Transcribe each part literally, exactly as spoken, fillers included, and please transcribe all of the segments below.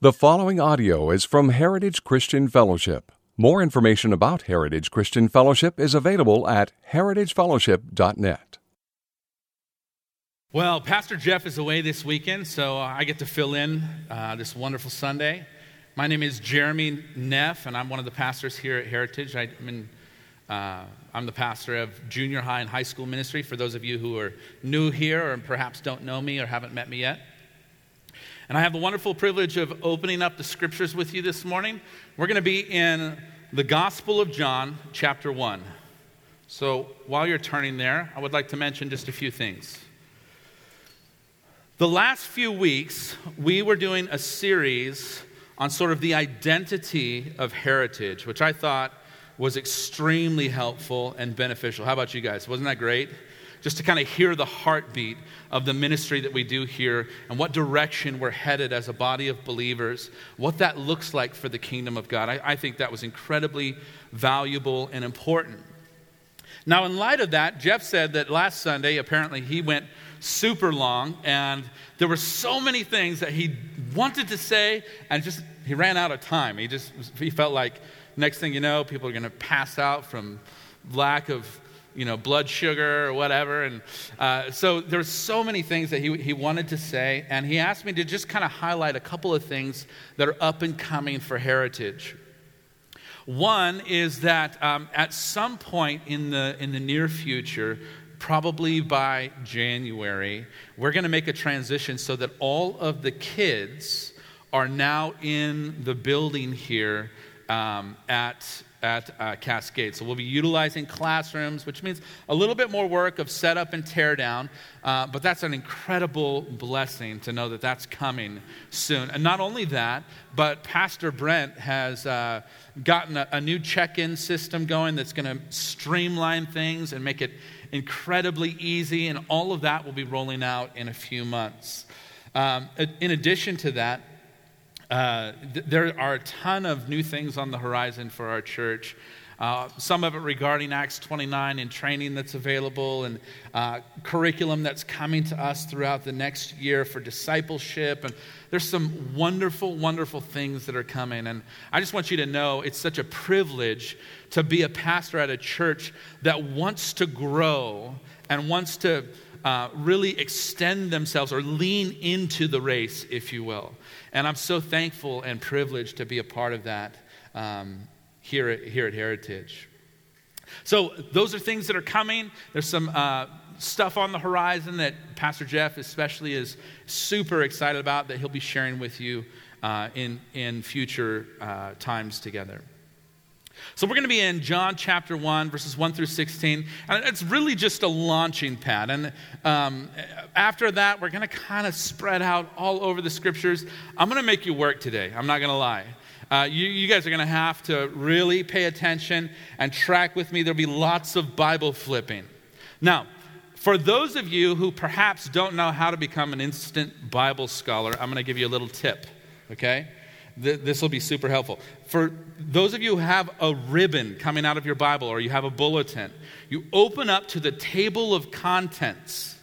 The following audio is from Heritage Christian Fellowship. More information about Heritage Christian Fellowship is available at heritage fellowship dot net. Well, Pastor Jeff is away this weekend, so I get to fill in uh, this wonderful Sunday. My name is Jeremy Neff, and I'm one of the pastors here at Heritage. I, I'm, in, uh, I'm the pastor of junior high and high school ministry, for those of you who are new here or perhaps don't know me or haven't met me yet. And I have the wonderful privilege of opening up the scriptures with you this morning. We're going to be in the Gospel of John, chapter one. So while you're turning there, I would like to mention just a few things. The last few weeks, we were doing a series on sort of the identity of Heritage, which I thought was extremely helpful and beneficial. How about you guys? Wasn't that great? Just to kind of hear the heartbeat of the ministry that we do here and what direction we're headed as a body of believers, what that looks like for the kingdom of God. I, I think that was incredibly valuable and important. Now, in light of that, Jeff said that last Sunday, apparently he went super long, and there were so many things that he wanted to say, and just he ran out of time. He just he felt like, next thing you know, people are going to pass out from lack of you know, blood sugar or whatever. And uh, so there's so many things that he he wanted to say. And he asked me to just kind of highlight a couple of things that are up and coming for Heritage. One is that um, at some point in the in the near future, probably by January, we're going to make a transition so that all of the kids are now in the building here um, at at uh, Cascade. So we'll be utilizing classrooms, which means a little bit more work of setup and tear down, uh, but that's an incredible blessing to know that that's coming soon. And not only that, but Pastor Brent has uh, gotten a, a new check-in system going that's going to streamline things and make it incredibly easy, and all of that will be rolling out in a few months. Um, in addition to that, Uh, th- there are a ton of new things on the horizon for our church. Uh, some of it regarding Acts twenty-nine and training that's available, and uh, curriculum that's coming to us throughout the next year for discipleship. And there's some wonderful, wonderful things that are coming. And I just want you to know it's such a privilege to be a pastor at a church that wants to grow and wants to Uh, really extend themselves or lean into the race, if you will. And I'm so thankful and privileged to be a part of that um, here at, here at Heritage. So those are things that are coming. There's some uh, stuff on the horizon that Pastor Jeff especially is super excited about that he'll be sharing with you uh, in, in future uh, times together. So we're going to be in John chapter one, verses one through sixteen. And it's really just a launching pad. And um, after that, we're going to kind of spread out all over the scriptures. I'm going to make you work today. I'm not going to lie. Uh, you, you guys are going to have to really pay attention and track with me. There'll be lots of Bible flipping. Now, for those of you who perhaps don't know how to become an instant Bible scholar, I'm going to give you a little tip, okay? This will be super helpful. For those of you who have a ribbon coming out of your Bible or you have a bulletin, you open up to the table of contents,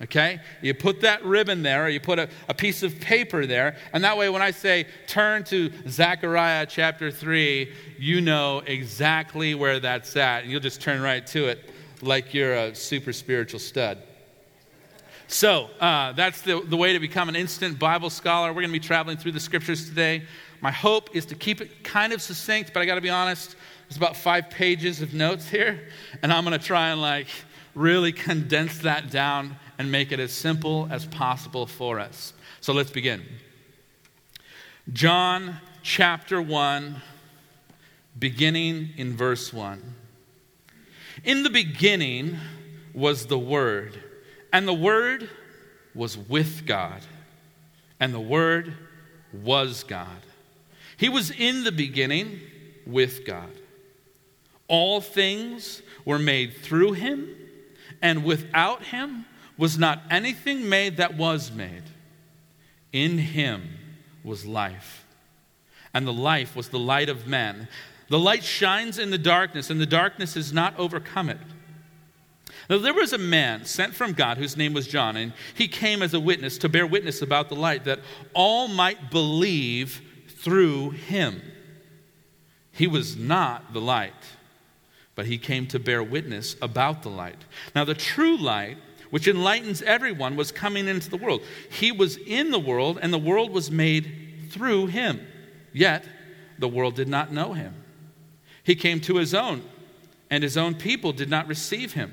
okay? You put that ribbon there, or you put a, a piece of paper there, and that way when I say turn to Zechariah chapter three, you know exactly where that's at, and you'll just turn right to it like you're a super spiritual stud. So uh, that's the, the way to become an instant Bible scholar. We're going to be traveling through the scriptures today. My hope is to keep it kind of succinct, but I got to be honest, there's about five pages of notes here, and I'm going to try and like really condense that down and make it as simple as possible for us. So let's begin. John chapter one, beginning in verse one. In the beginning was the Word. And the Word was with God, and the Word was God. He was in the beginning with God. All things were made through Him, and without Him was not anything made that was made. In Him was life, and the life was the light of men. The light shines in the darkness, and the darkness has not overcome it. Now there was a man sent from God whose name was John, and he came as a witness to bear witness about the light, that all might believe through him. He was not the light, but he came to bear witness about the light. Now the true light, which enlightens everyone, was coming into the world. He was in the world, and the world was made through him. Yet the world did not know him. He came to his own, and his own people did not receive him.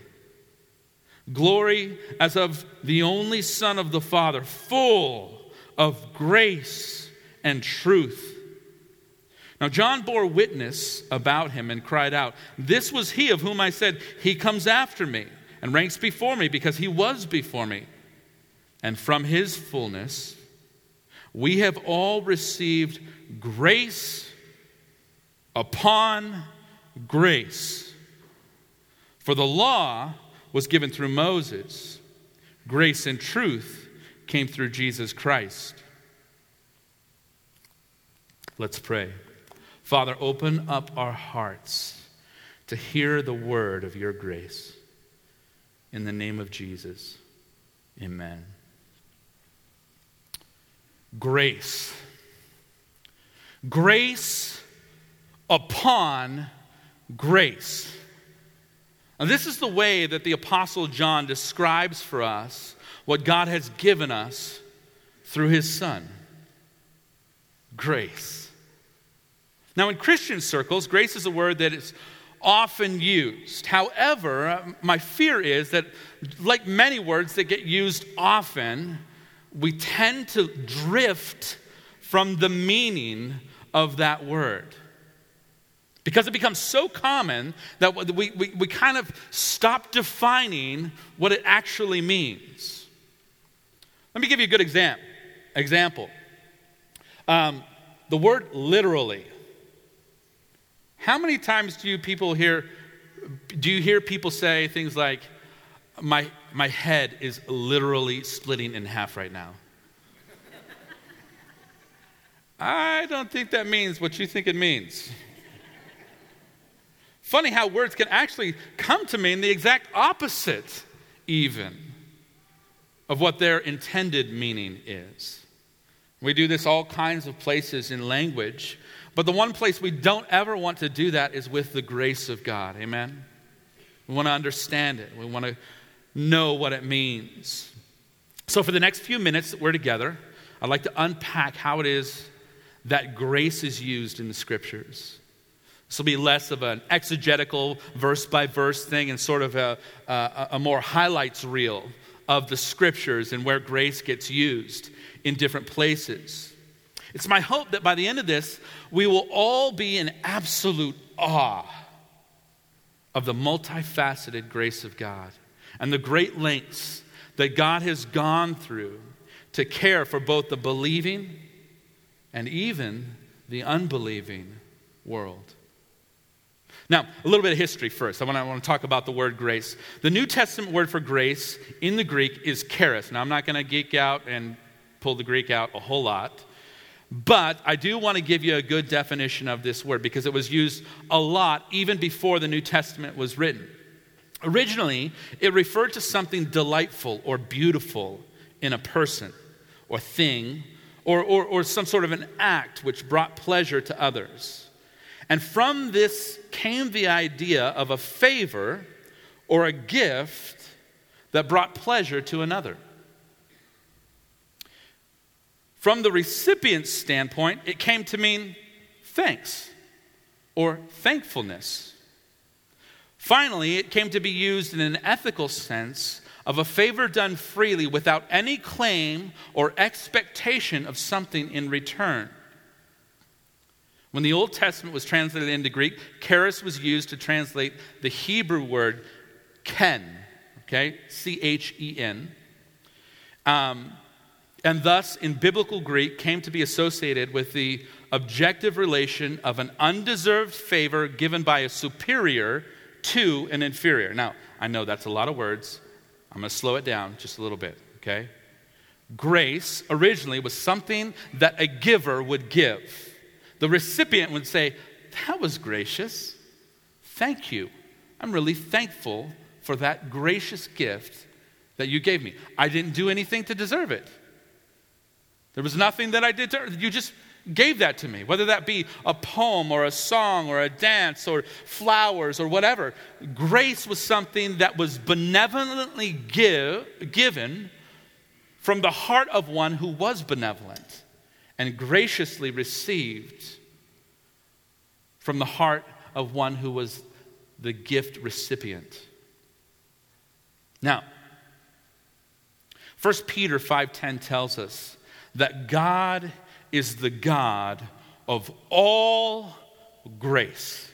Glory as of the only Son of the Father, full of grace and truth. Now John bore witness about him and cried out, "This was he of whom I said, he comes after me and ranks before me, because he was before me." And from his fullness we have all received grace upon grace. For the law was given through Moses. Grace and truth came through Jesus Christ. Let's pray. Father, open up our hearts to hear the word of your grace. In the name of Jesus, amen. Grace. Grace upon grace. And this is the way that the Apostle John describes for us what God has given us through his Son. Grace. Now, in Christian circles, grace is a word that is often used. However, my fear is that, like many words that get used often, we tend to drift from the meaning of that word, because it becomes so common that we, we, we kind of stop defining what it actually means. Let me give you a good exam, example. Um, the word literally. How many times do you people hear? Do you hear people say things like, "My my head is literally splitting in half right now"? I don't think that means what you think it means. Funny how words can actually come to mean the exact opposite, even, of what their intended meaning is. We do this all kinds of places in language. But the one place we don't ever want to do that is with the grace of God. Amen? We want to understand it. We want to know what it means. So for the next few minutes that we're together, I'd like to unpack how it is that grace is used in the Scriptures. This will be less of an exegetical verse-by-verse thing and sort of a, a, a more highlights reel of the Scriptures and where grace gets used in different places. It's my hope that by the end of this, we will all be in absolute awe of the multifaceted grace of God and the great lengths that God has gone through to care for both the believing and even the unbelieving world. Now, a little bit of history first. I want to, I want to talk about the word grace. The New Testament word for grace in the Greek is charis. Now, I'm not going to geek out and pull the Greek out a whole lot. But I do want to give you a good definition of this word, because it was used a lot even before the New Testament was written. Originally, it referred to something delightful or beautiful in a person or thing or, or, or some sort of an act which brought pleasure to others. And from this came the idea of a favor or a gift that brought pleasure to another. From the recipient's standpoint, it came to mean thanks or thankfulness. Finally, it came to be used in an ethical sense of a favor done freely without any claim or expectation of something in return. When the Old Testament was translated into Greek, charis was used to translate the Hebrew word ken, okay, C H E N, um, and thus in biblical Greek came to be associated with the objective relation of an undeserved favor given by a superior to an inferior. Now, I know that's a lot of words. I'm going to slow it down just a little bit, okay? Grace originally was something that a giver would give. The recipient would say, that was gracious. Thank you. I'm really thankful for that gracious gift that you gave me. I didn't do anything to deserve it. There was nothing that I did to, you just gave that to me. Whether that be a poem or a song or a dance or flowers or whatever, grace was something that was benevolently give, given from the heart of one who was benevolent and graciously received from the heart of one who was the gift recipient. Now, First Peter five ten tells us that God is the God of all grace.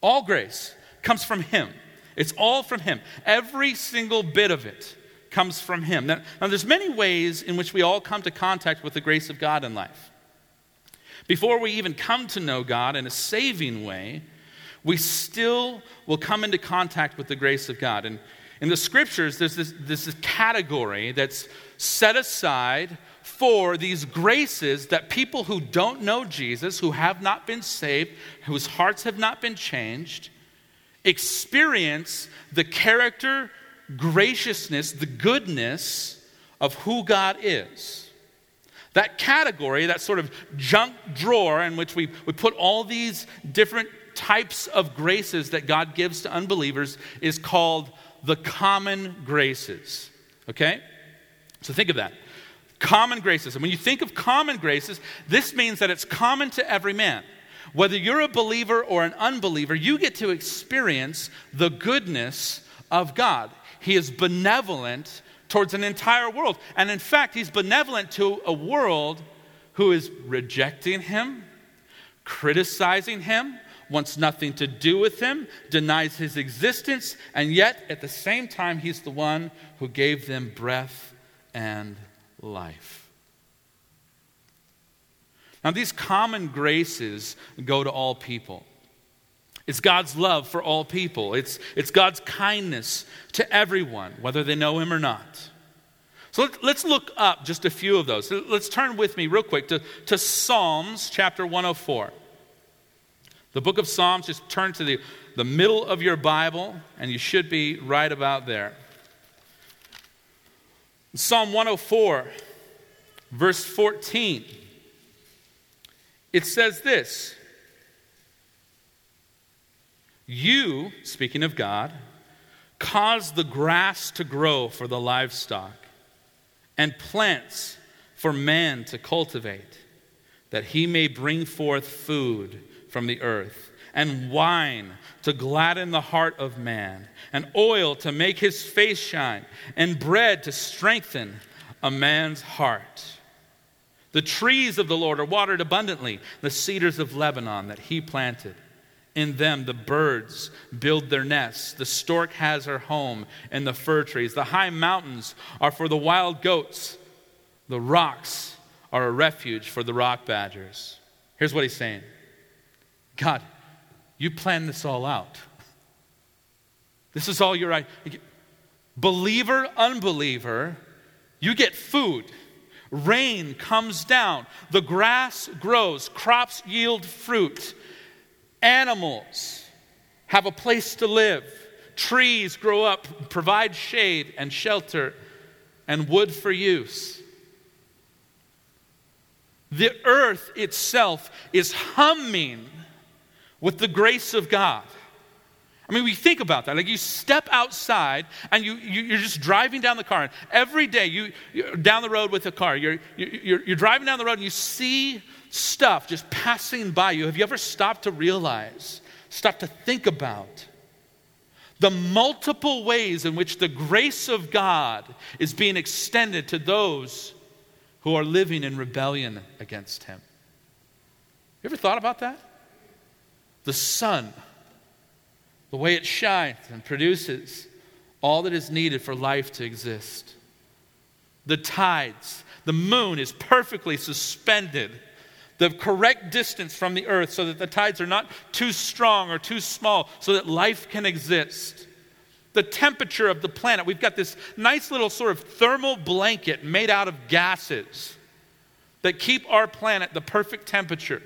All grace comes from him. It's all from him. Every single bit of it comes from him. Now, now there's many ways in which we all come to contact with the grace of God in life. Before we even come to know God in a saving way, we still will come into contact with the grace of God. And in the scriptures, there's this, this category that's set aside for these graces that people who don't know Jesus, who have not been saved, whose hearts have not been changed, experience the character, graciousness, the goodness of who God is. That category, that sort of junk drawer in which we, we put all these different types of graces that God gives to unbelievers, is called the common graces, okay? So think of that. Common graces. And when you think of common graces, this means that it's common to every man. Whether you're a believer or an unbeliever, you get to experience the goodness of God. He is benevolent towards an entire world. And in fact, he's benevolent to a world who is rejecting him, criticizing him, wants nothing to do with him, denies his existence, and yet at the same time, he's the one who gave them breath and life. Now, these common graces go to all people. It's God's love for all people. It's, it's God's kindness to everyone, whether they know him or not. So let's look up just a few of those. Let's turn with me real quick to, to Psalms chapter one oh four. The book of Psalms, just turn to the, the middle of your Bible, and you should be right about there. Psalm one oh four, verse fourteen. It says this. You, speaking of God, cause the grass to grow for the livestock and plants for man to cultivate, that he may bring forth food from the earth, and wine to gladden the heart of man, and oil to make his face shine, and bread to strengthen a man's heart. The trees of the Lord are watered abundantly, the cedars of Lebanon that he planted. In them the birds build their nests, the stork has her home in the fir trees. The high mountains are for the wild goats, the rocks are a refuge for the rock badgers. Here's what he's saying. God, you planned this all out. This is all your idea. Believer, unbeliever, you get food. Rain comes down. The grass grows. Crops yield fruit. Animals have a place to live. Trees grow up, provide shade and shelter and wood for use. The earth itself is humming with the grace of God. I mean, we think about that. Like, you step outside and you, you, you're just driving down the car. And every day you, you're down the road with a car. You're, you're, you're driving down the road and you see stuff just passing by you. Have you ever stopped to realize, stopped to think about the multiple ways in which the grace of God is being extended to those who are living in rebellion against him? You ever thought about that? The sun the way it shines and produces all that is needed for life to exist. The tides, the moon is perfectly suspended, the correct distance from the earth so that the tides are not too strong or too small so that life can exist. The temperature of the planet, we've got this nice little sort of thermal blanket made out of gases that keep our planet the perfect temperature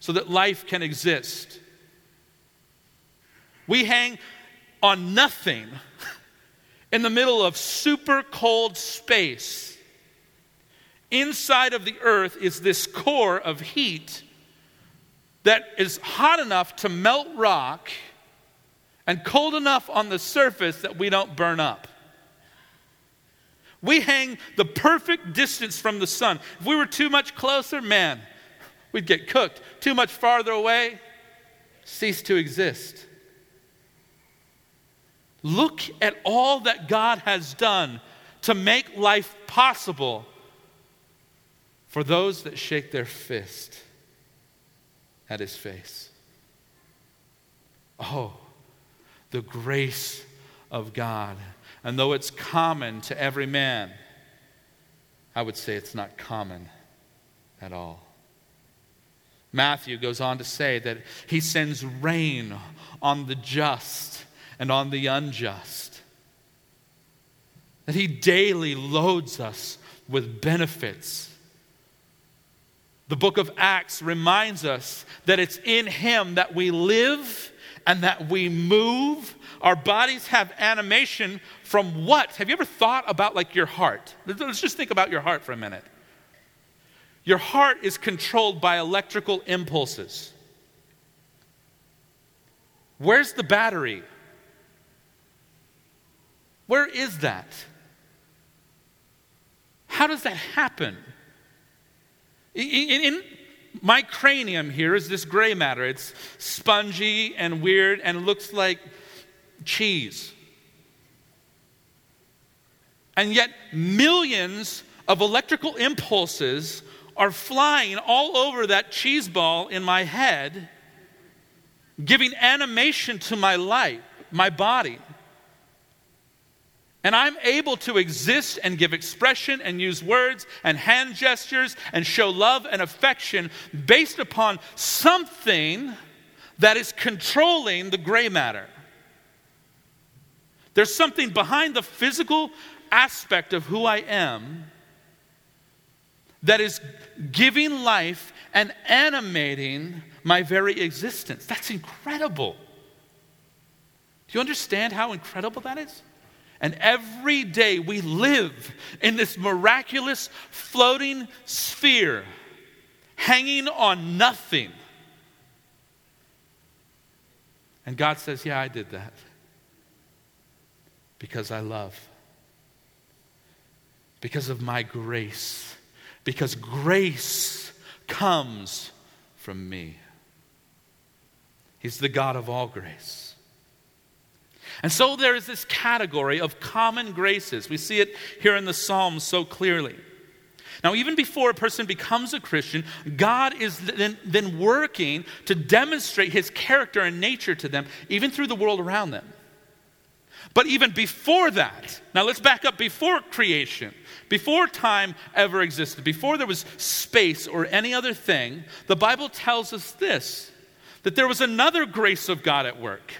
so that life can exist. We hang on nothing in the middle of super cold space. Inside of the earth is this core of heat that is hot enough to melt rock and cold enough on the surface that we don't burn up. We hang the perfect distance from the sun. If we were too much closer, man, we'd get cooked. Too much farther away, cease to exist. Look at all that God has done to make life possible for those that shake their fist at his face. Oh, the grace of God. And though it's common to every man, I would say it's not common at all. Matthew goes on to say that he sends rain on the just and on the unjust. That he daily loads us with benefits. The book of Acts reminds us that it's in him that we live and that we move. Our bodies have animation from what? Have you ever thought about like your heart? Let's just think about your heart for a minute. Your heart is controlled by electrical impulses. Where's the battery? Where is that? How does that happen? In, in my cranium here is this gray matter. It's spongy and weird and looks like cheese. And yet millions of electrical impulses are flying all over that cheese ball in my head, giving animation to my life, my body. And I'm able to exist and give expression and use words and hand gestures and show love and affection based upon something that is controlling the gray matter. There's something behind the physical aspect of who I am that is giving life and animating my very existence. That's incredible. Do you understand how incredible that is? And every day we live in this miraculous floating sphere, hanging on nothing. And God says, yeah, I did that because I love, because of my grace, because grace comes from me. He's the God of all grace. And so there is this category of common graces. We see it here in the Psalms so clearly. Now, even before a person becomes a Christian, God is then, then working to demonstrate his character and nature to them, even through the world around them. But even before that, now let's back up before creation, before time ever existed, before there was space or any other thing, the Bible tells us this, that there was another grace of God at work.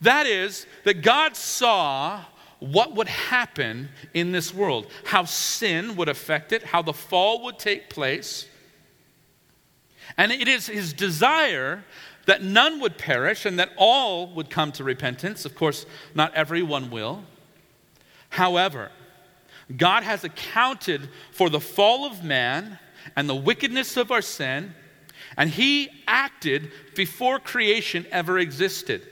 That is, that God saw what would happen in this world, how sin would affect it, how the fall would take place. And it is his desire that none would perish and that all would come to repentance. Of course, not everyone will. However, God has accounted for the fall of man and the wickedness of our sin, and he acted before creation ever existed.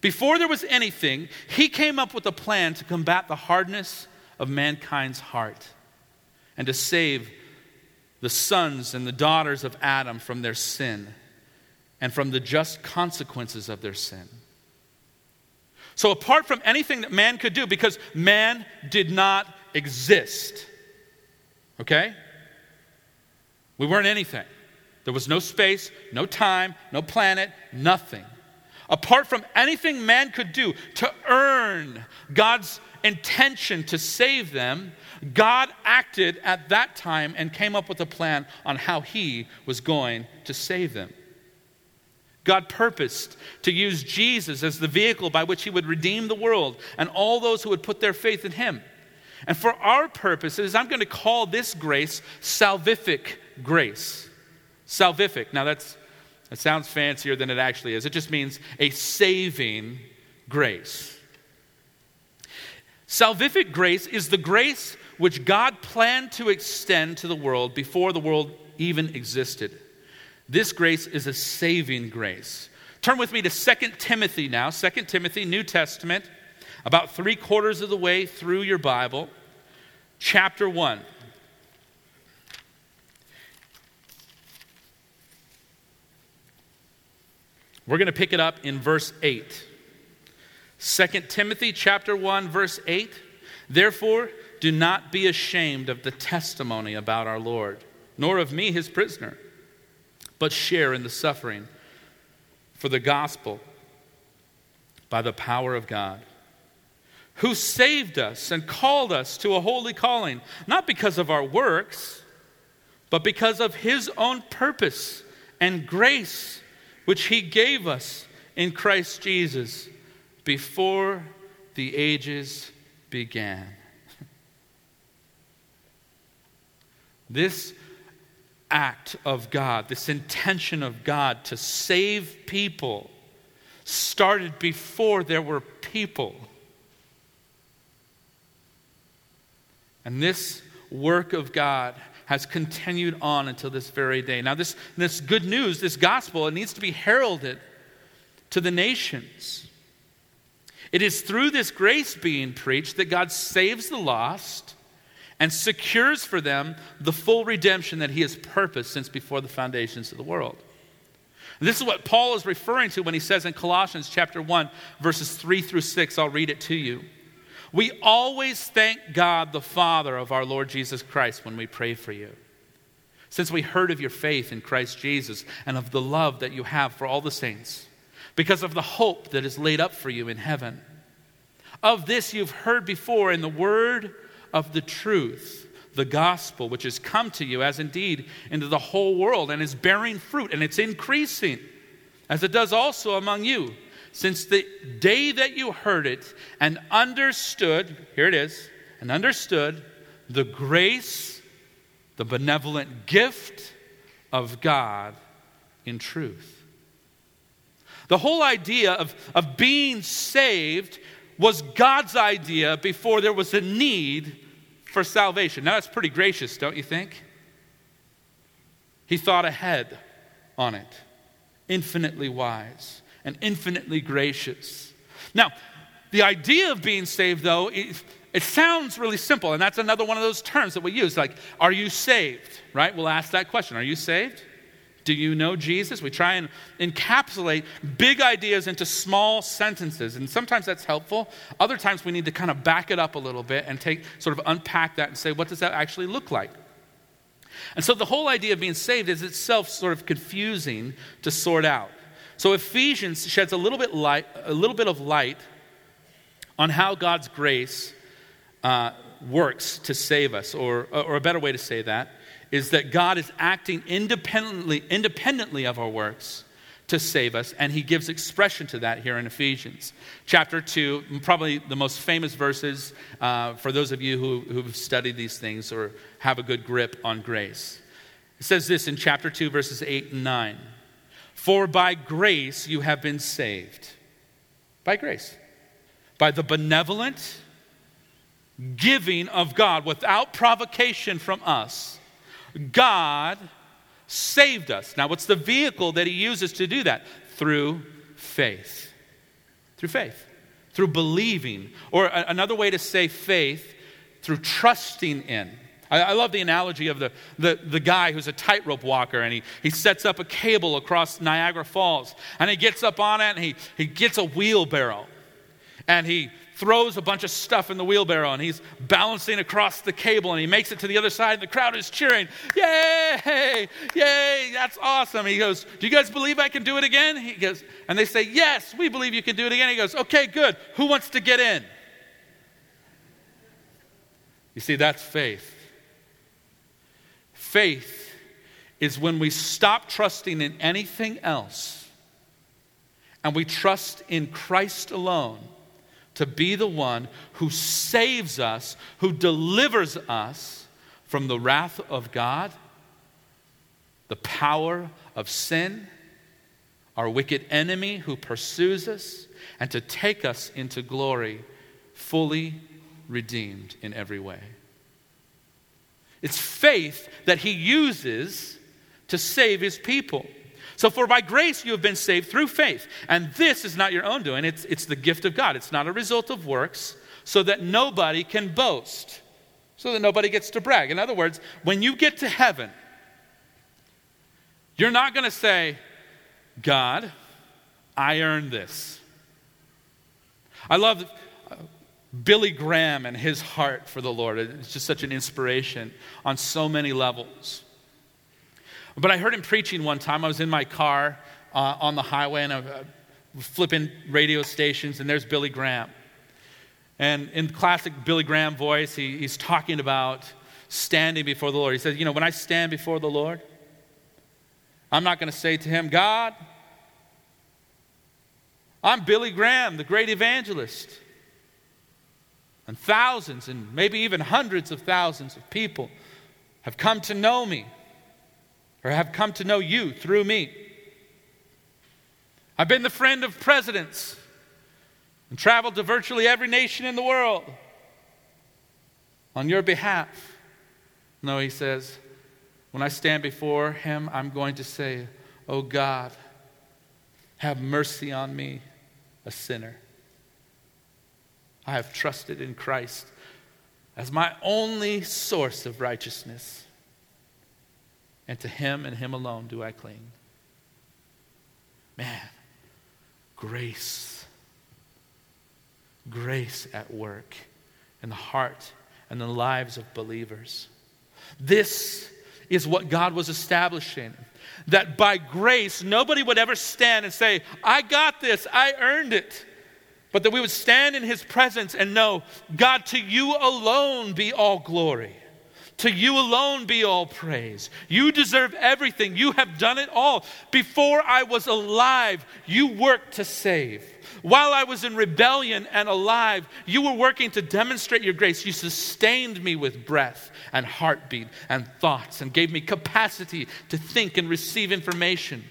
Before there was anything, he came up with a plan to combat the hardness of mankind's heart and to save the sons and the daughters of Adam from their sin and from the just consequences of their sin. So apart from anything that man could do, because man did not exist, okay? We weren't anything. There was no space, no time, no planet, nothing. Apart from anything man could do to earn God's intention to save them, God acted at that time and came up with a plan on how he was going to save them. God purposed to use Jesus as the vehicle by which he would redeem the world and all those who would put their faith in him. And for our purposes, I'm going to call this grace salvific grace. Salvific. Now that's, that sounds fancier than it actually is. It just means a saving grace. Salvific grace is the grace which God planned to extend to the world before the world even existed. This grace is a saving grace. Turn with me to Second Timothy now. Second Timothy, New Testament, about three quarters of the way through your Bible, chapter one. We're going to pick it up in verse eight. Second Timothy chapter one, verse eight. Therefore, do not be ashamed of the testimony about our Lord, nor of me, his prisoner, but share in the suffering for the gospel by the power of God, who saved us and called us to a holy calling, not because of our works, but because of his own purpose and grace, which he gave us in Christ Jesus before the ages began. This act of God, this intention of God to save people, started before there were people. And this work of God has continued on until this very day. Now this, this good news, this gospel, it needs to be heralded to the nations. It is through this grace being preached that God saves the lost and secures for them the full redemption that he has purposed since before the foundations of the world. And this is what Paul is referring to when he says in Colossians chapter one, verses three through six, I'll read it to you. We always thank God, the Father of our Lord Jesus Christ, when we pray for you, since we heard of your faith in Christ Jesus and of the love that you have for all the saints, because of the hope that is laid up for you in heaven. Of this you've heard before in the word of the truth, the gospel, which has come to you as indeed into the whole world and is bearing fruit, and it's increasing, as it does also among you, since the day that you heard it and understood, here it is, and understood the grace, the benevolent gift of God in truth. The whole idea of, of being saved was God's idea before there was a need for salvation. Now, that's pretty gracious, don't you think? He thought ahead on it. Infinitely wise and infinitely gracious. Now, the idea of being saved, though, it, it sounds really simple, and that's another one of those terms that we use, like, are you saved, right? We'll ask that question, are you saved? Do you know Jesus? We try and encapsulate big ideas into small sentences. And sometimes that's helpful. Other times we need to kind of back it up a little bit and take sort of unpack that and say, what does that actually look like? And so the whole idea of being saved is itself sort of confusing to sort out. So Ephesians sheds a little bit light, a little bit of light on how God's grace uh, works to save us, or, or a better way to say that is that God is acting independently, independently of our works to save us, and he gives expression to that here in Ephesians. Chapter two, probably the most famous verses uh, for those of you who, who've studied these things or have a good grip on grace. It says this in chapter two, verses eight and nine. For by grace you have been saved. By grace. By the benevolent giving of God without provocation from us. God saved us. Now, what's the vehicle that he uses to do that? Through faith. Through faith. Through believing. Or a- another way to say faith, through trusting in. I, I love the analogy of the, the, the guy who's a tightrope walker, and he, he sets up a cable across Niagara Falls, and he gets up on it, and he, he gets a wheelbarrow. and he throws a bunch of stuff in the wheelbarrow, and he's balancing across the cable, and he makes it to the other side, and the crowd is cheering. Yay! Yay! That's awesome. He goes, do you guys believe I can do it again? He goes, and they say, yes, we believe you can do it again. He goes, okay, good. Who wants to get in? You see, that's faith. Faith is when we stop trusting in anything else and we trust in Christ alone to be the one who saves us, who delivers us from the wrath of God, the power of sin, our wicked enemy who pursues us, and to take us into glory, fully redeemed in every way. It's faith that he uses to save his people. So for by grace you have been saved through faith. And this is not your own doing. It's, it's the gift of God. It's not a result of works, so that nobody can boast, so that nobody gets to brag. In other words, when you get to heaven, you're not going to say, God, I earned this. I love Billy Graham and his heart for the Lord. It's just such an inspiration on so many levels. But I heard him preaching one time. I was in my car uh, on the highway, and I was uh, flipping radio stations, and there's Billy Graham. And in classic Billy Graham voice, he, he's talking about standing before the Lord. He says, you know, when I stand before the Lord, I'm not going to say to him, God, I'm Billy Graham, the great evangelist. And thousands and maybe even hundreds of thousands of people have come to know me or have come to know you through me. I've been the friend of presidents and traveled to virtually every nation in the world on your behalf. No, he says, when I stand before him, I'm going to say, oh God, have mercy on me, a sinner. I have trusted in Christ as my only source of righteousness. And to him and him alone do I cling. Man, grace. Grace at work in the heart and the lives of believers. This is what God was establishing. That by grace, nobody would ever stand and say, I got this, I earned it. But that we would stand in his presence and know, God, to you alone be all glory. To you alone be all praise. You deserve everything. You have done it all. Before I was alive, you worked to save. While I was in rebellion and alive, you were working to demonstrate your grace. You sustained me with breath and heartbeat and thoughts and gave me capacity to think and receive information.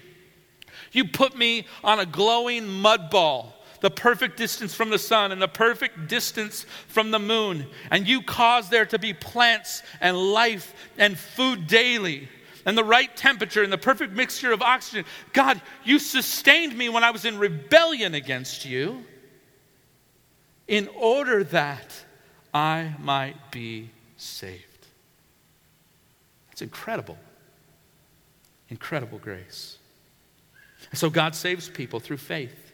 You put me on a glowing mud ball, the perfect distance from the sun and the perfect distance from the moon. And you cause there to be plants and life and food daily and the right temperature and the perfect mixture of oxygen. God, you sustained me when I was in rebellion against you in order that I might be saved. That's incredible. Incredible grace. And so God saves people through faith.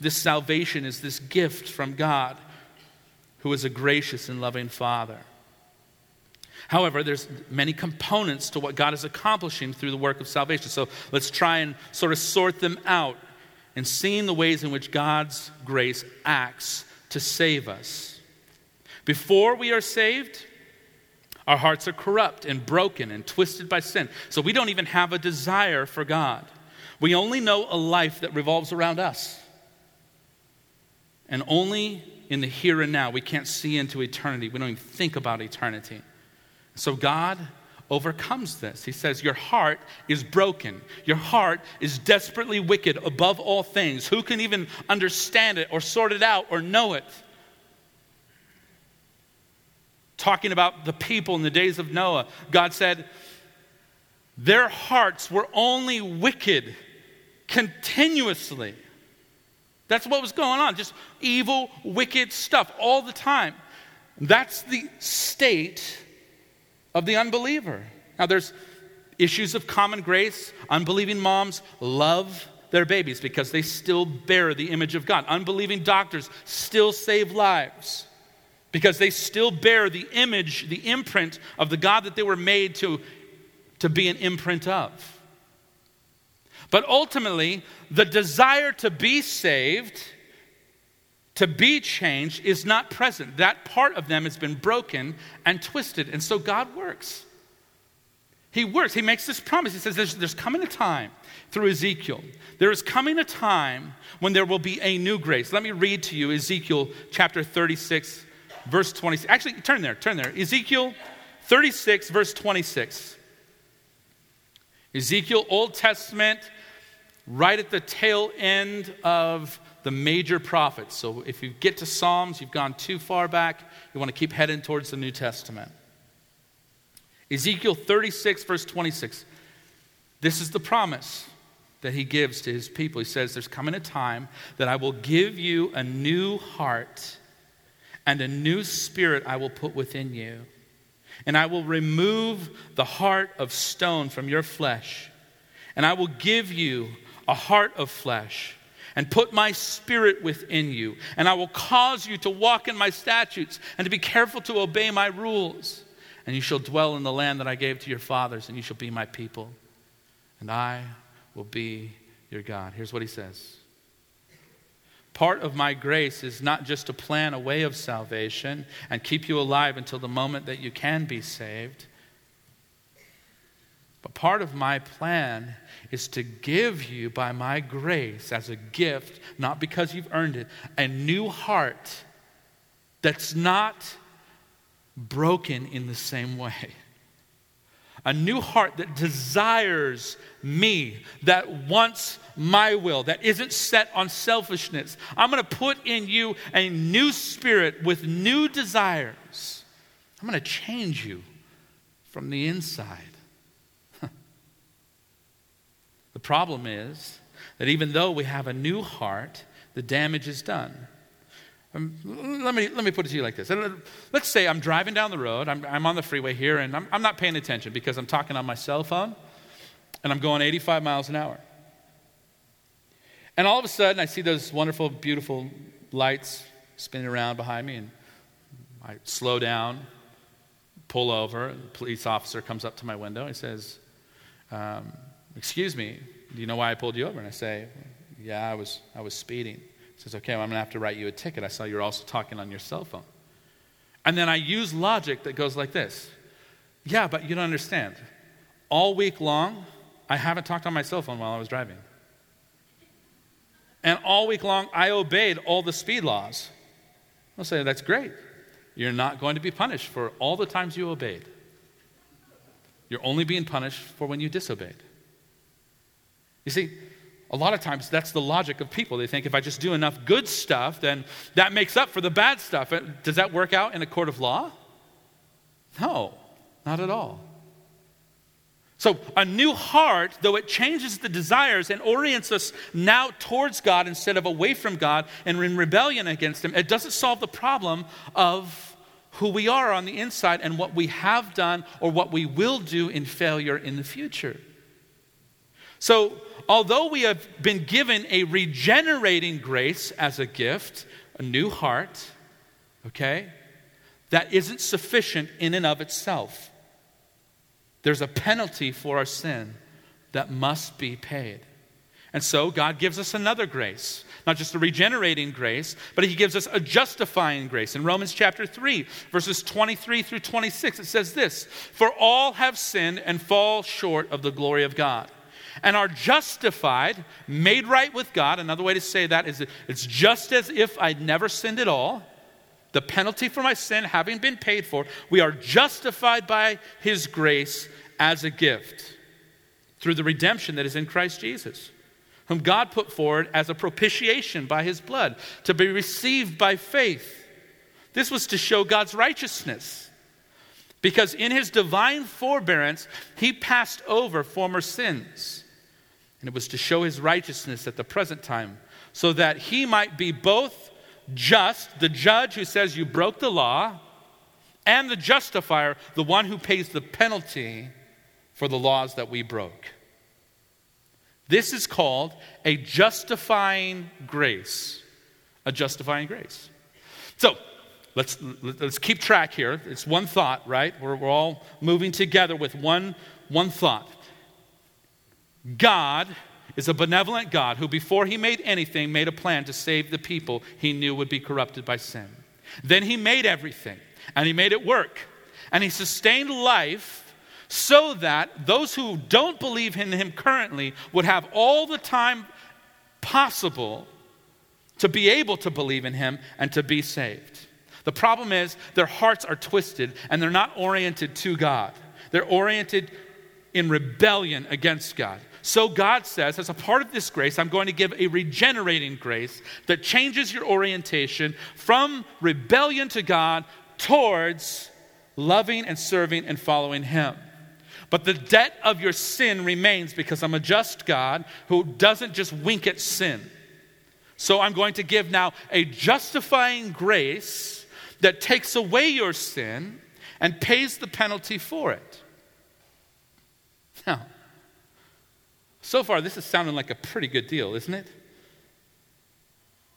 This salvation is this gift from God, who is a gracious and loving Father. However, there's many components to what God is accomplishing through the work of salvation. So let's try and sort of sort them out and seeing the ways in which God's grace acts to save us. Before we are saved, our hearts are corrupt and broken and twisted by sin. So we don't even have a desire for God. We only know a life that revolves around us. And only in the here and now. We can't see into eternity. We don't even think about eternity. So God overcomes this. He says, your heart is broken. Your heart is desperately wicked above all things. Who can even understand it or sort it out or know it? Talking about the people in the days of Noah, God said, their hearts were only wicked continuously. That's what was going on, just evil, wicked stuff all the time. That's the state of the unbeliever. Now, there's issues of common grace, unbelieving moms love their babies because they still bear the image of God. Unbelieving doctors still save lives because they still bear the image, the imprint of the God that they were made to, to be an imprint of. But ultimately, the desire to be saved, to be changed, is not present. That part of them has been broken and twisted. And so God works. He works. He makes this promise. He says there's, there's coming a time through Ezekiel. There is coming a time when there will be a new grace. Let me read to you Ezekiel chapter thirty-six, verse twenty-six. Actually, turn there, turn there. Ezekiel thirty-six, verse twenty-six. Ezekiel, Old Testament, right at the tail end of the major prophets. So if you get to Psalms, you've gone too far back. You want to keep heading towards the New Testament. Ezekiel thirty-six, verse twenty-six. This is the promise that he gives to his people. He says, there's coming a time that I will give you a new heart and a new spirit I will put within you. And I will remove the heart of stone from your flesh. And I will give you a heart of flesh. And put my spirit within you. And I will cause you to walk in my statutes and to be careful to obey my rules. And you shall dwell in the land that I gave to your fathers, and you shall be my people. And I will be your God. Here's what he says. Part of my grace is not just to plan a way of salvation and keep you alive until the moment that you can be saved. But part of my plan is to give you by my grace as a gift, not because you've earned it, a new heart that's not broken in the same way. A new heart that desires me, that wants my will, that isn't set on selfishness. I'm going to put in you a new spirit with new desires. I'm going to change you from the inside. The problem is that even though we have a new heart, the damage is done. Um, let me let me put it to you like this. Let's say I'm driving down the road. I'm, I'm on the freeway here, and I'm, I'm not paying attention because I'm talking on my cell phone, and I'm going eighty-five miles an hour. And all of a sudden, I see those wonderful, beautiful lights spinning around behind me, and I slow down, pull over. And the police officer comes up to my window. He says, um, "Excuse me, do you know why I pulled you over?" And I say, "Yeah, I was I was speeding." He says, "Okay, well, I'm going to have to write you a ticket. I saw you're also talking on your cell phone." And then I use logic that goes like this. "Yeah, but you don't understand. All week long, I haven't talked on my cell phone while I was driving. And all week long, I obeyed all the speed laws." I'll say, "That's great. You're not going to be punished for all the times you obeyed. You're only being punished for when you disobeyed." You see, a lot of times, that's the logic of people. They think if I just do enough good stuff, then that makes up for the bad stuff. Does that work out in a court of law? No, not at all. So a new heart, though it changes the desires and orients us now towards God instead of away from God and in rebellion against Him, it doesn't solve the problem of who we are on the inside and what we have done or what we will do in failure in the future. So although we have been given a regenerating grace as a gift, a new heart, okay, that isn't sufficient in and of itself. There's a penalty for our sin that must be paid. And so God gives us another grace, not just a regenerating grace, but He gives us a justifying grace. In Romans chapter three, verses twenty-three through twenty-six, it says this, "For all have sinned and fall short of the glory of God, and are justified," made right with God. Another way to say that is it's just as if I'd never sinned at all. The penalty for my sin having been paid for, we are justified by His grace as a gift through the redemption that is in Christ Jesus, whom God put forward as a propitiation by His blood to be received by faith. This was to show God's righteousness, because in His divine forbearance, He passed over former sins. And it was to show His righteousness at the present time, so that He might be both just, the judge who says you broke the law, and the justifier, the one who pays the penalty for the laws that we broke. This is called a justifying grace. A justifying grace. So, let's let's keep track here. It's one thought, right? We're, we're all moving together with one, one thought. God is a benevolent God who, before he made anything, made a plan to save the people he knew would be corrupted by sin. Then he made everything, and he made it work. And he sustained life so that those who don't believe in him currently would have all the time possible to be able to believe in him and to be saved. The problem is their hearts are twisted and they're not oriented to God. They're oriented in rebellion against God. So God says, as a part of this grace, I'm going to give a regenerating grace that changes your orientation from rebellion to God towards loving and serving and following him. But the debt of your sin remains because I'm a just God who doesn't just wink at sin. So I'm going to give now a justifying grace that takes away your sin and pays the penalty for it. Now, so far, this is sounding like a pretty good deal, isn't it?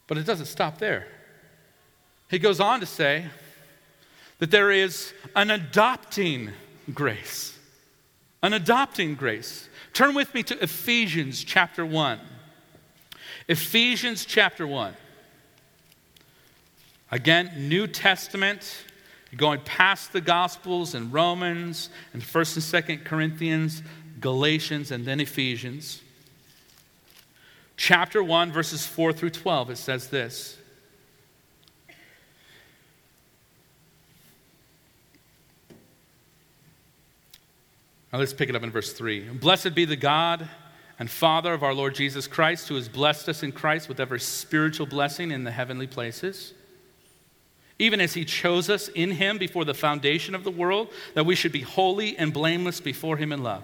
But it doesn't stop there. He goes on to say that there is an adopting grace. An adopting grace. Turn with me to Ephesians chapter one. Ephesians chapter one. Again, New Testament. You're going past the Gospels and Romans and first and second Corinthians. Galatians, and then Ephesians. Chapter one, verses four through twelve, it says this. Now let's pick it up in verse three. Blessed be the God and Father of our Lord Jesus Christ, who has blessed us in Christ with every spiritual blessing in the heavenly places, even as he chose us in him before the foundation of the world, that we should be holy and blameless before him in love.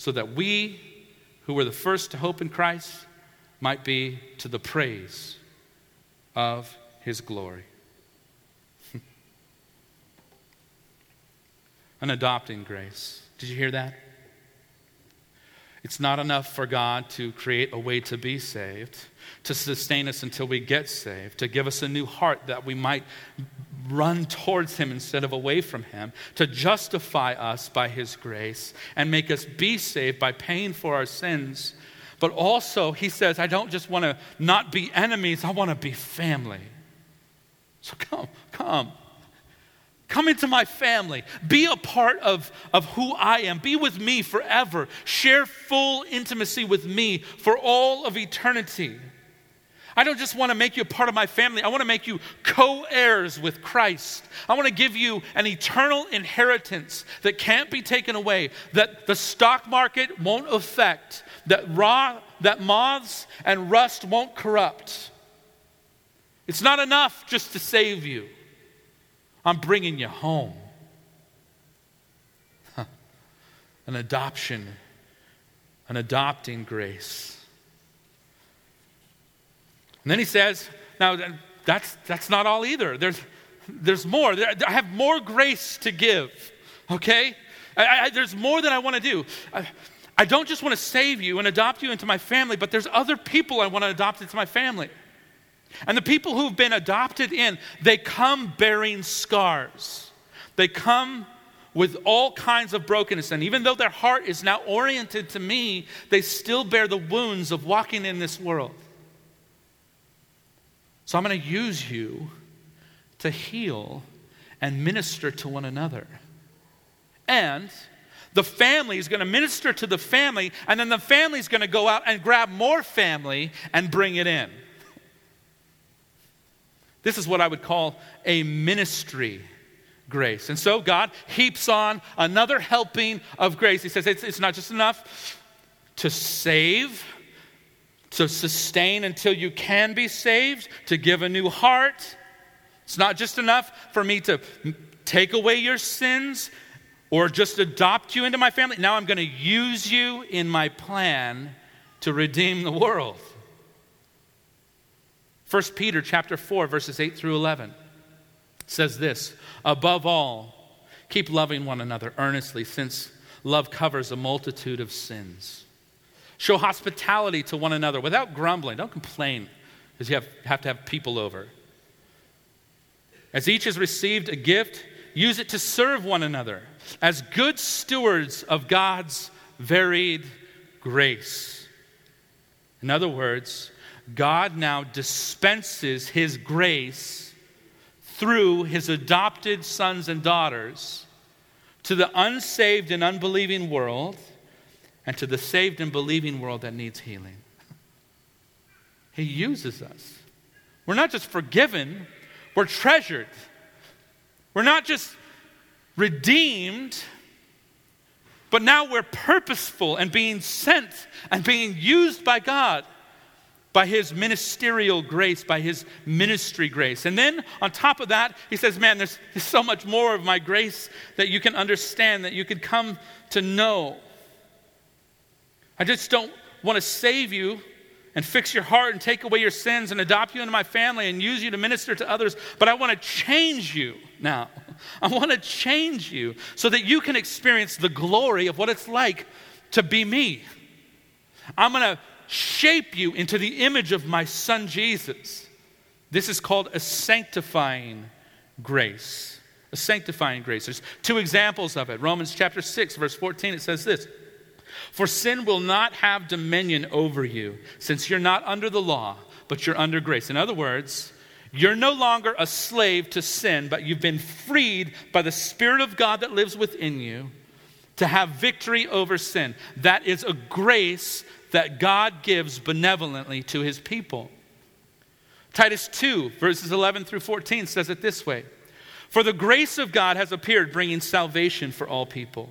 so that we, who were the first to hope in Christ, might be to the praise of his glory. An adopting grace. Did you hear that? It's not enough for God to create a way to be saved, to sustain us until we get saved, to give us a new heart that we might run towards him instead of away from him, to justify us by his grace and make us be saved by paying for our sins. But also, he says, I don't just want to not be enemies, I want to be family. So come, come. Come into my family. Be a part of, of who I am. Be with me forever. Share full intimacy with me for all of eternity. I don't just want to make you a part of my family. I want to make you co-heirs with Christ. I want to give you an eternal inheritance that can't be taken away, that the stock market won't affect, that, raw, that moths and rust won't corrupt. It's not enough just to save you. I'm bringing you home. Huh. An adoption, an adopting grace. And then he says, now that's that's not all either. There's there's more. There, I have more grace to give, okay? I, I, there's more that I want to do. I, I don't just want to save you and adopt you into my family, but there's other people I want to adopt into my family. And the people who've been adopted in, they come bearing scars. They come with all kinds of brokenness. And even though their heart is now oriented to me, they still bear the wounds of walking in this world. So I'm going to use you to heal and minister to one another. And the family is going to minister to the family, and then the family is going to go out and grab more family and bring it in. This is what I would call a ministry grace. And so God heaps on another helping of grace. He says it's, it's not just enough to save, to sustain until you can be saved, to give a new heart. It's not just enough for me to take away your sins or just adopt you into my family. Now I'm going to use you in my plan to redeem the world. First Peter chapter four, verses eight through eleven says this: above all, keep loving one another earnestly, since love covers a multitude of sins. Show hospitality to one another without grumbling. Don't complain because you have, have to have people over. As each has received a gift, use it to serve one another as good stewards of God's varied grace. In other words, God now dispenses his grace through his adopted sons and daughters to the unsaved and unbelieving world, and to the saved and believing world that needs healing. He uses us. We're not just forgiven, we're treasured. We're not just redeemed, but now we're purposeful and being sent and being used by God, by his ministerial grace, by his ministry grace. And then on top of that, he says, man, there's, there's so much more of my grace that you can understand, that you could come to know. I just don't want to save you and fix your heart and take away your sins and adopt you into my family and use you to minister to others, but I want to change you now. I want to change you so that you can experience the glory of what it's like to be me. I'm going to shape you into the image of my son Jesus. This is called a sanctifying grace. A sanctifying grace. There's two examples of it. Romans chapter six, verse fourteen, it says this: for sin will not have dominion over you, since you're not under the law, but you're under grace. In other words, you're no longer a slave to sin, but you've been freed by the Spirit of God that lives within you to have victory over sin. That is a grace that God gives benevolently to his people. Titus two, verses eleven through fourteen says it this way: for the grace of God has appeared, bringing salvation for all people,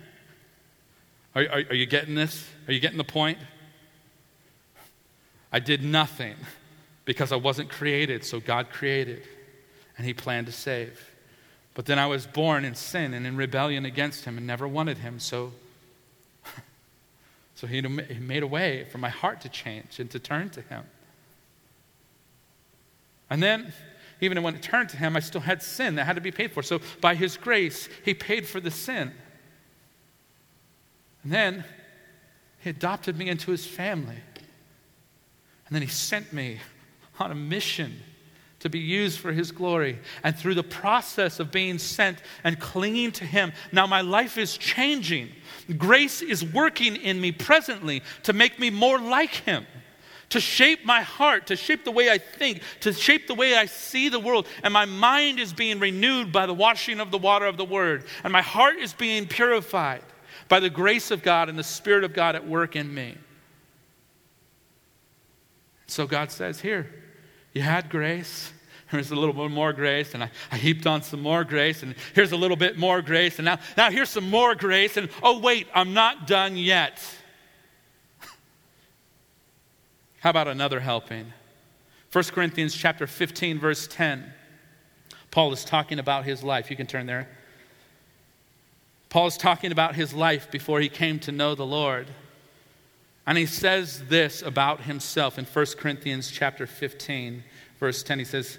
are, are you getting this? Are you getting the point? I did nothing because I wasn't created, so God created, and he planned to save. But then I was born in sin and in rebellion against him and never wanted him, so, so he made a way for my heart to change and to turn to him. And then, even when it turned to him, I still had sin that had to be paid for. So by his grace, he paid for the sin. And then he adopted me into his family. And then he sent me on a mission to be used for his glory. And through the process of being sent and clinging to him, now my life is changing. Grace is working in me presently to make me more like him, to shape my heart, to shape the way I think, to shape the way I see the world. And my mind is being renewed by the washing of the water of the word. And my heart is being purified by the grace of God and the Spirit of God at work in me. So God says, here, you had grace. Here's a little bit more grace, and I, I heaped on some more grace, and here's a little bit more grace, and now, now here's some more grace, and oh wait, I'm not done yet. How about another helping? First Corinthians chapter fifteen, verse ten. Paul is talking about his life. You can turn there. Paul's talking about his life before he came to know the Lord. And he says this about himself in First Corinthians chapter fifteen, verse ten. He says,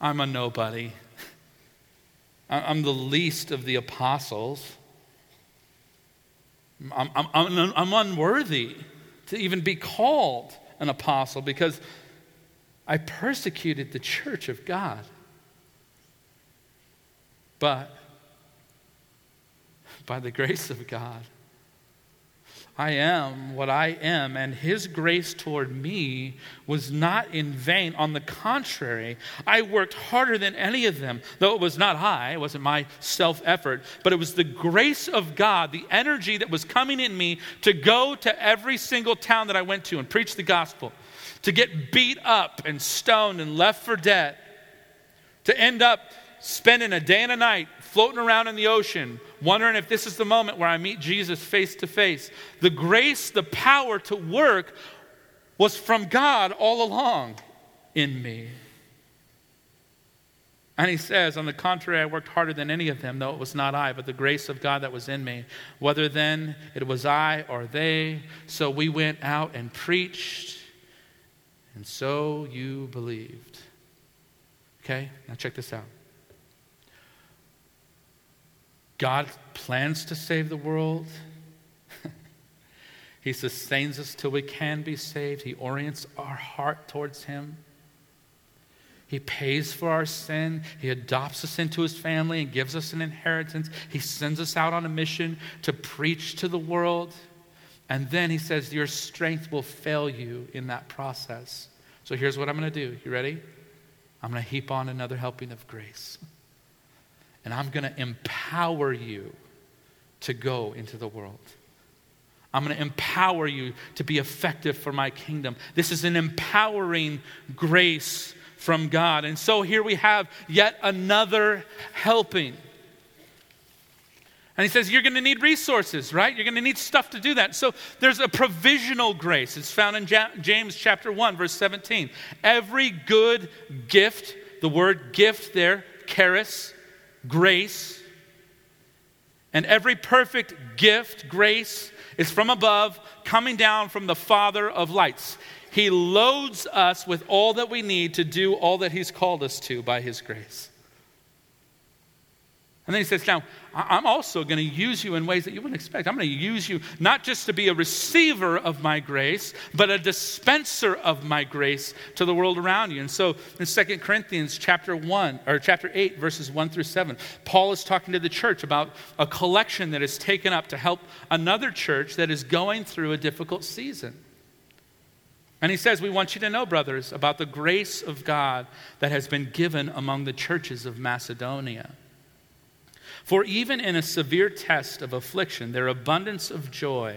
I'm a nobody. I'm the least of the apostles. I'm, I'm, I'm, I'm unworthy to even be called an apostle because I persecuted the church of God. But by the grace of God, I am what I am, and his grace toward me was not in vain. On the contrary, I worked harder than any of them, though it was not I, it wasn't my self-effort, but it was the grace of God, the energy that was coming in me to go to every single town that I went to and preach the gospel, to get beat up and stoned and left for dead, to end up spending a day and a night floating around in the ocean, wondering if this is the moment where I meet Jesus face to face. The grace, the power to work was from God all along in me. And he says, on the contrary, I worked harder than any of them, though it was not I, but the grace of God that was in me. Whether then it was I or they, so we went out and preached, and so you believed. Okay, now check this out. God plans to save the world. He sustains us till we can be saved. He orients our heart towards him. He pays for our sin. He adopts us into his family and gives us an inheritance. He sends us out on a mission to preach to the world. And then he says, your strength will fail you in that process. So here's what I'm going to do. You ready? I'm going to heap on another helping of grace. And I'm going to empower you to go into the world. I'm going to empower you to be effective for my kingdom. This is an empowering grace from God. And so here we have yet another helping. And he says, you're going to need resources, right? You're going to need stuff to do that. So there's a provisional grace. It's found in James chapter one, verse seventeen. Every good gift, the word gift there, charis, grace, and every perfect gift, grace, is from above, coming down from the Father of lights. He loads us with all that we need to do all that he's called us to by his grace. And then he says, now, I'm also going to use you in ways that you wouldn't expect. I'm going to use you not just to be a receiver of my grace, but a dispenser of my grace to the world around you. And so in Second Corinthians chapter one, or chapter eight, verses one through seven, Paul is talking to the church about a collection that is taken up to help another church that is going through a difficult season. And he says, we want you to know, brothers, about the grace of God that has been given among the churches of Macedonia. For even in a severe test of affliction, their abundance of joy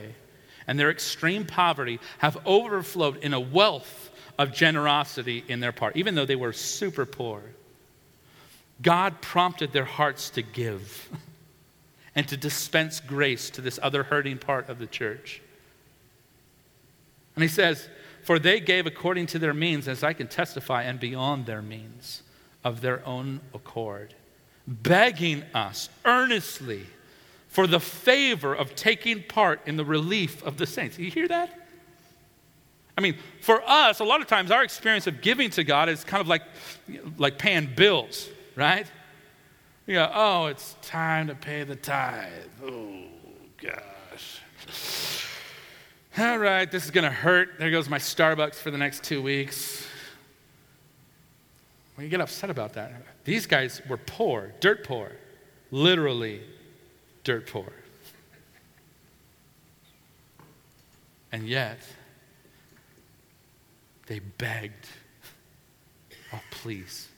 and their extreme poverty have overflowed in a wealth of generosity in their part, even though they were super poor. God prompted their hearts to give and to dispense grace to this other hurting part of the church. And he says, for they gave according to their means, as I can testify, and beyond their means, of their own accord, begging us earnestly for the favor of taking part in the relief of the saints. You hear that? I mean, for us, a lot of times our experience of giving to God is kind of like, like paying bills, right? You go, oh, it's time to pay the tithe. Oh, gosh. All right, this is going to hurt. There goes my Starbucks for the next two weeks. We get upset about that. These guys were poor, dirt poor, literally dirt poor. And yet, they begged, oh, please,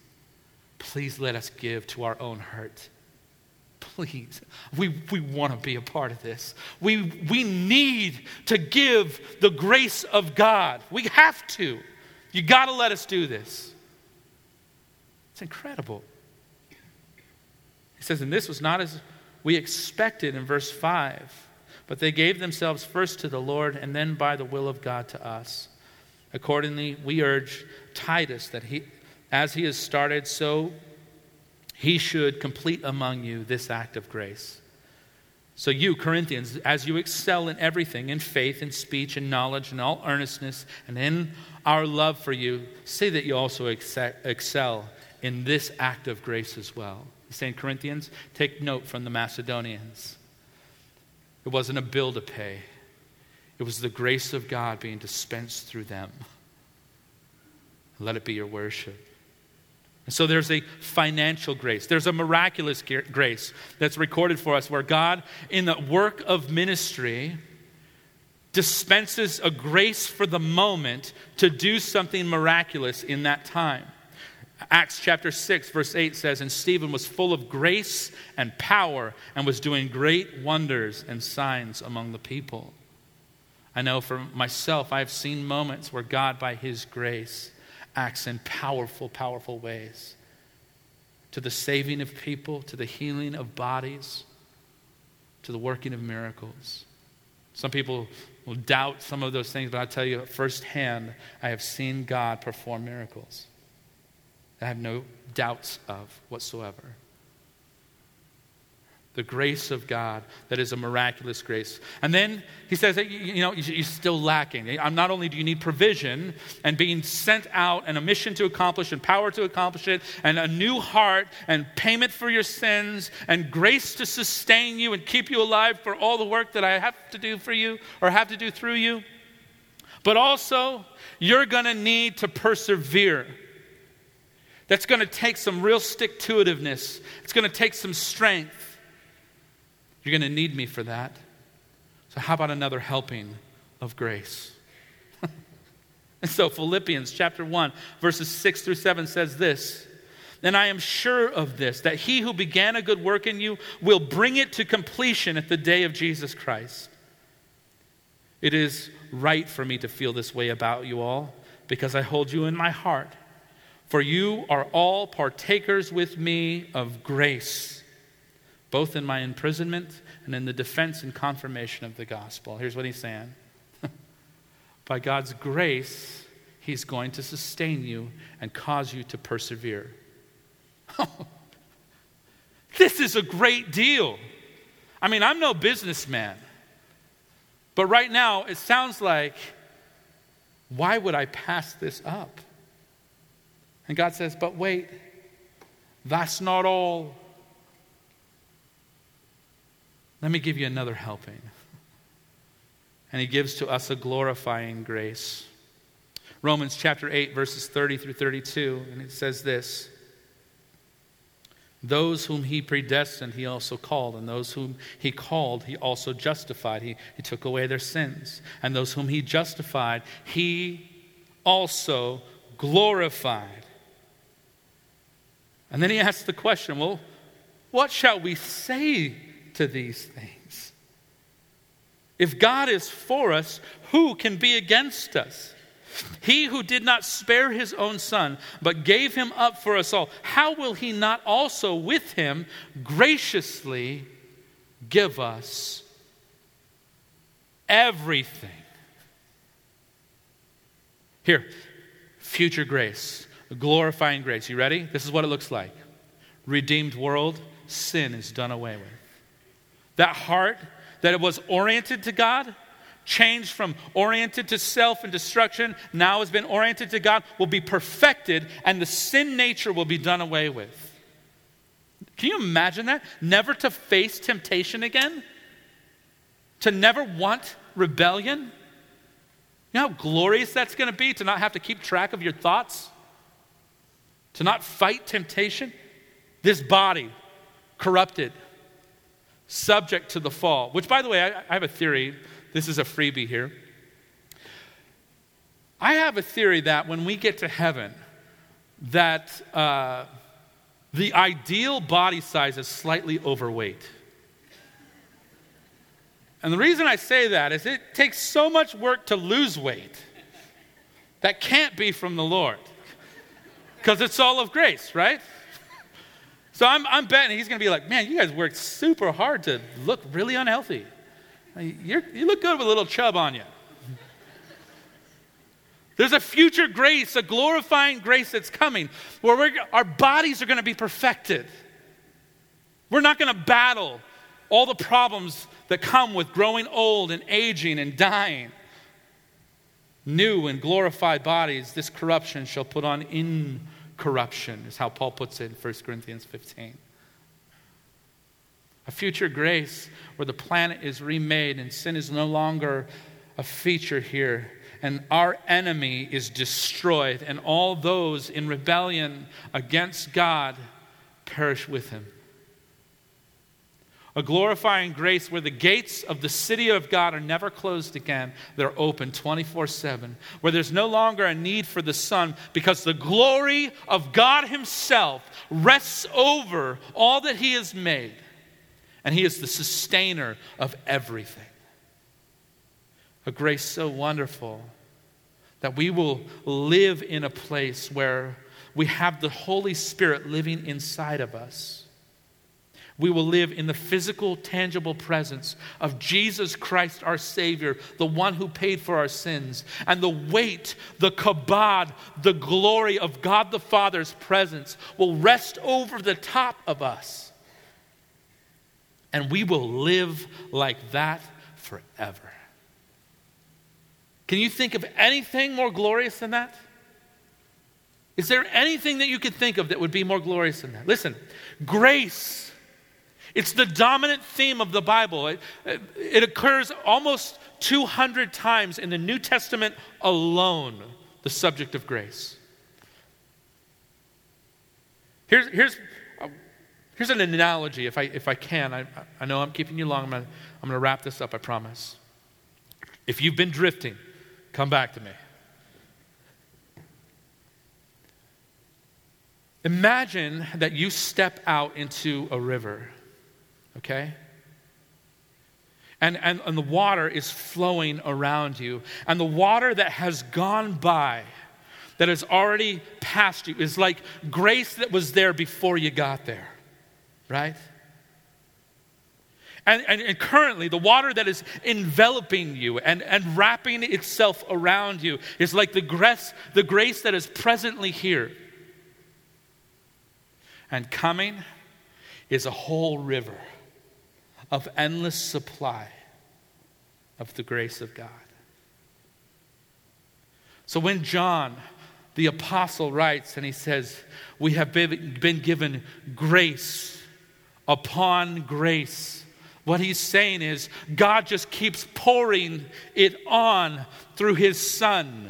please let us give to our own hurt. Please, we, we want to be a part of this. We, we need to give the grace of God. We have to. You got to let us do this. It's incredible. He says, and this was not as we expected in verse five, but they gave themselves first to the Lord and then by the will of God to us. Accordingly, we urge Titus that he, as he has started, so he should complete among you this act of grace. So you, Corinthians, as you excel in everything, in faith, in speech, in knowledge, in all earnestness, and in our love for you, see that you also excel in this act of grace as well. He's saying, Corinthians, take note from the Macedonians. It wasn't a bill to pay. It was the grace of God being dispensed through them. Let it be your worship. And so there's a financial grace. There's a miraculous grace that's recorded for us where God, in the work of ministry, dispenses a grace for the moment to do something miraculous in that time. Acts chapter six, verse eight says, and Stephen was full of grace and power and was doing great wonders and signs among the people. I know for myself, I've seen moments where God, by his grace, acts in powerful, powerful ways to the saving of people, to the healing of bodies, to the working of miracles. Some people will doubt some of those things, but I'll tell you firsthand, I have seen God perform miracles that I have no doubts of whatsoever. The grace of God that is a miraculous grace. And then he says that, you know, you're still lacking. Not only do you need provision and being sent out and a mission to accomplish and power to accomplish it and a new heart and payment for your sins and grace to sustain you and keep you alive for all the work that I have to do for you or have to do through you, but also you're going to need to persevere. That's going to take some real stick-to-itiveness. It's going to take some strength. You're going to need me for that. So how about another helping of grace? And so Philippians chapter one, verses six through seven says this, and I am sure of this, that he who began a good work in you will bring it to completion at the day of Jesus Christ. It is right for me to feel this way about you all, because I hold you in my heart. For you are all partakers with me of grace, both in my imprisonment and in the defense and confirmation of the gospel. Here's what he's saying. By God's grace, he's going to sustain you and cause you to persevere. This is a great deal. I mean, I'm no businessman. But right now, it sounds like, why would I pass this up? And God says, but wait, that's not all. Let me give you another helping. And he gives to us a glorifying grace. Romans chapter eight, verses thirty through thirty-two, and it says this. Those whom he predestined, he also called. And those whom he called, he also justified. He, he took away their sins. And those whom he justified, he also glorified. And then he asks the question, well, what shall we say to these things? If God is for us, who can be against us? He who did not spare his own son, but gave him up for us all, how will he not also with him graciously give us everything? Here, future grace, glorifying grace. You ready? This is what it looks like. Redeemed world, sin is done away with. That heart that it was oriented to God, changed from oriented to self and destruction, now has been oriented to God, will be perfected, and the sin nature will be done away with. Can you imagine that? Never to face temptation again? To never want rebellion? You know how glorious that's going to be to not have to keep track of your thoughts? To not fight temptation? This body, corrupted, subject to the fall, which, by the way, I, I have a theory. This is a freebie here. I have a theory that when we get to heaven, that uh, the ideal body size is slightly overweight. And the reason I say that is it takes so much work to lose weight. That can't be from the Lord. Because it's all of grace, right? So I'm, I'm betting he's going to be like, man, you guys worked super hard to look really unhealthy. You're, you look good with a little chub on you. There's a future grace, a glorifying grace that's coming where we're, our bodies are going to be perfected. We're not going to battle all the problems that come with growing old and aging and dying. New and glorified bodies, this corruption shall put on incorruption, is how Paul puts it in First Corinthians fifteen. A future grace where the planet is remade and sin is no longer a feature here. And our enemy is destroyed, and all those in rebellion against God perish with him. A glorifying grace where the gates of the city of God are never closed again. They're open twenty-four seven. Where there's no longer a need for the sun, because the glory of God himself rests over all that he has made. And he is the sustainer of everything. A grace so wonderful that we will live in a place where we have the Holy Spirit living inside of us. We will live in the physical, tangible presence of Jesus Christ, our Savior, the one who paid for our sins. And the weight, the kabod, the glory of God the Father's presence will rest over the top of us. And we will live like that forever. Can you think of anything more glorious than that? Is there anything that you could think of that would be more glorious than that? Listen, grace, it's the dominant theme of the Bible. It, it occurs almost two hundred times in the New Testament alone, the subject of grace. Here's, here's, here's an analogy, if I, if I can. I, I know I'm keeping you long. I'm gonna, I'm gonna wrap this up, I promise. If you've been drifting, come back to me. Imagine that you step out into a river, okay? And, and, and the water is flowing around you. And the water that has gone by, that has already passed you, is like grace that was there before you got there, right? And, and, and currently, the water that is enveloping you and, and wrapping itself around you is like the grace, the grace that is presently here. And coming is a whole river of endless supply of the grace of God. So when John, the apostle, writes and he says, we have been, been given grace upon grace. What he's saying is God just keeps pouring it on through his Son.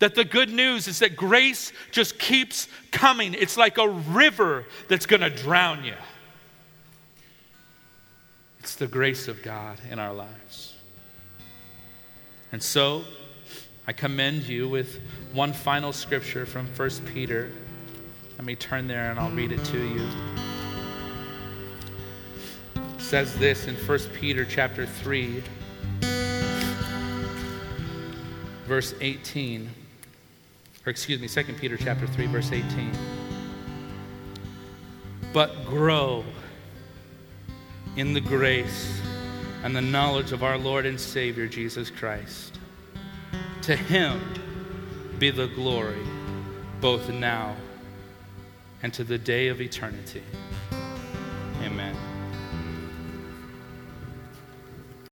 That the good news is that grace just keeps coming. It's like a river that's going to drown you. It's the grace of God in our lives. And so I commend you with one final scripture from First Peter. Let me turn there and I'll read it to you. Says this in First Peter chapter three, verse eighteen. Or excuse me, Second Peter chapter three, verse eighteen. But grow in the grace and the knowledge of our Lord and Savior, Jesus Christ. To him be the glory, both now and to the day of eternity. Amen.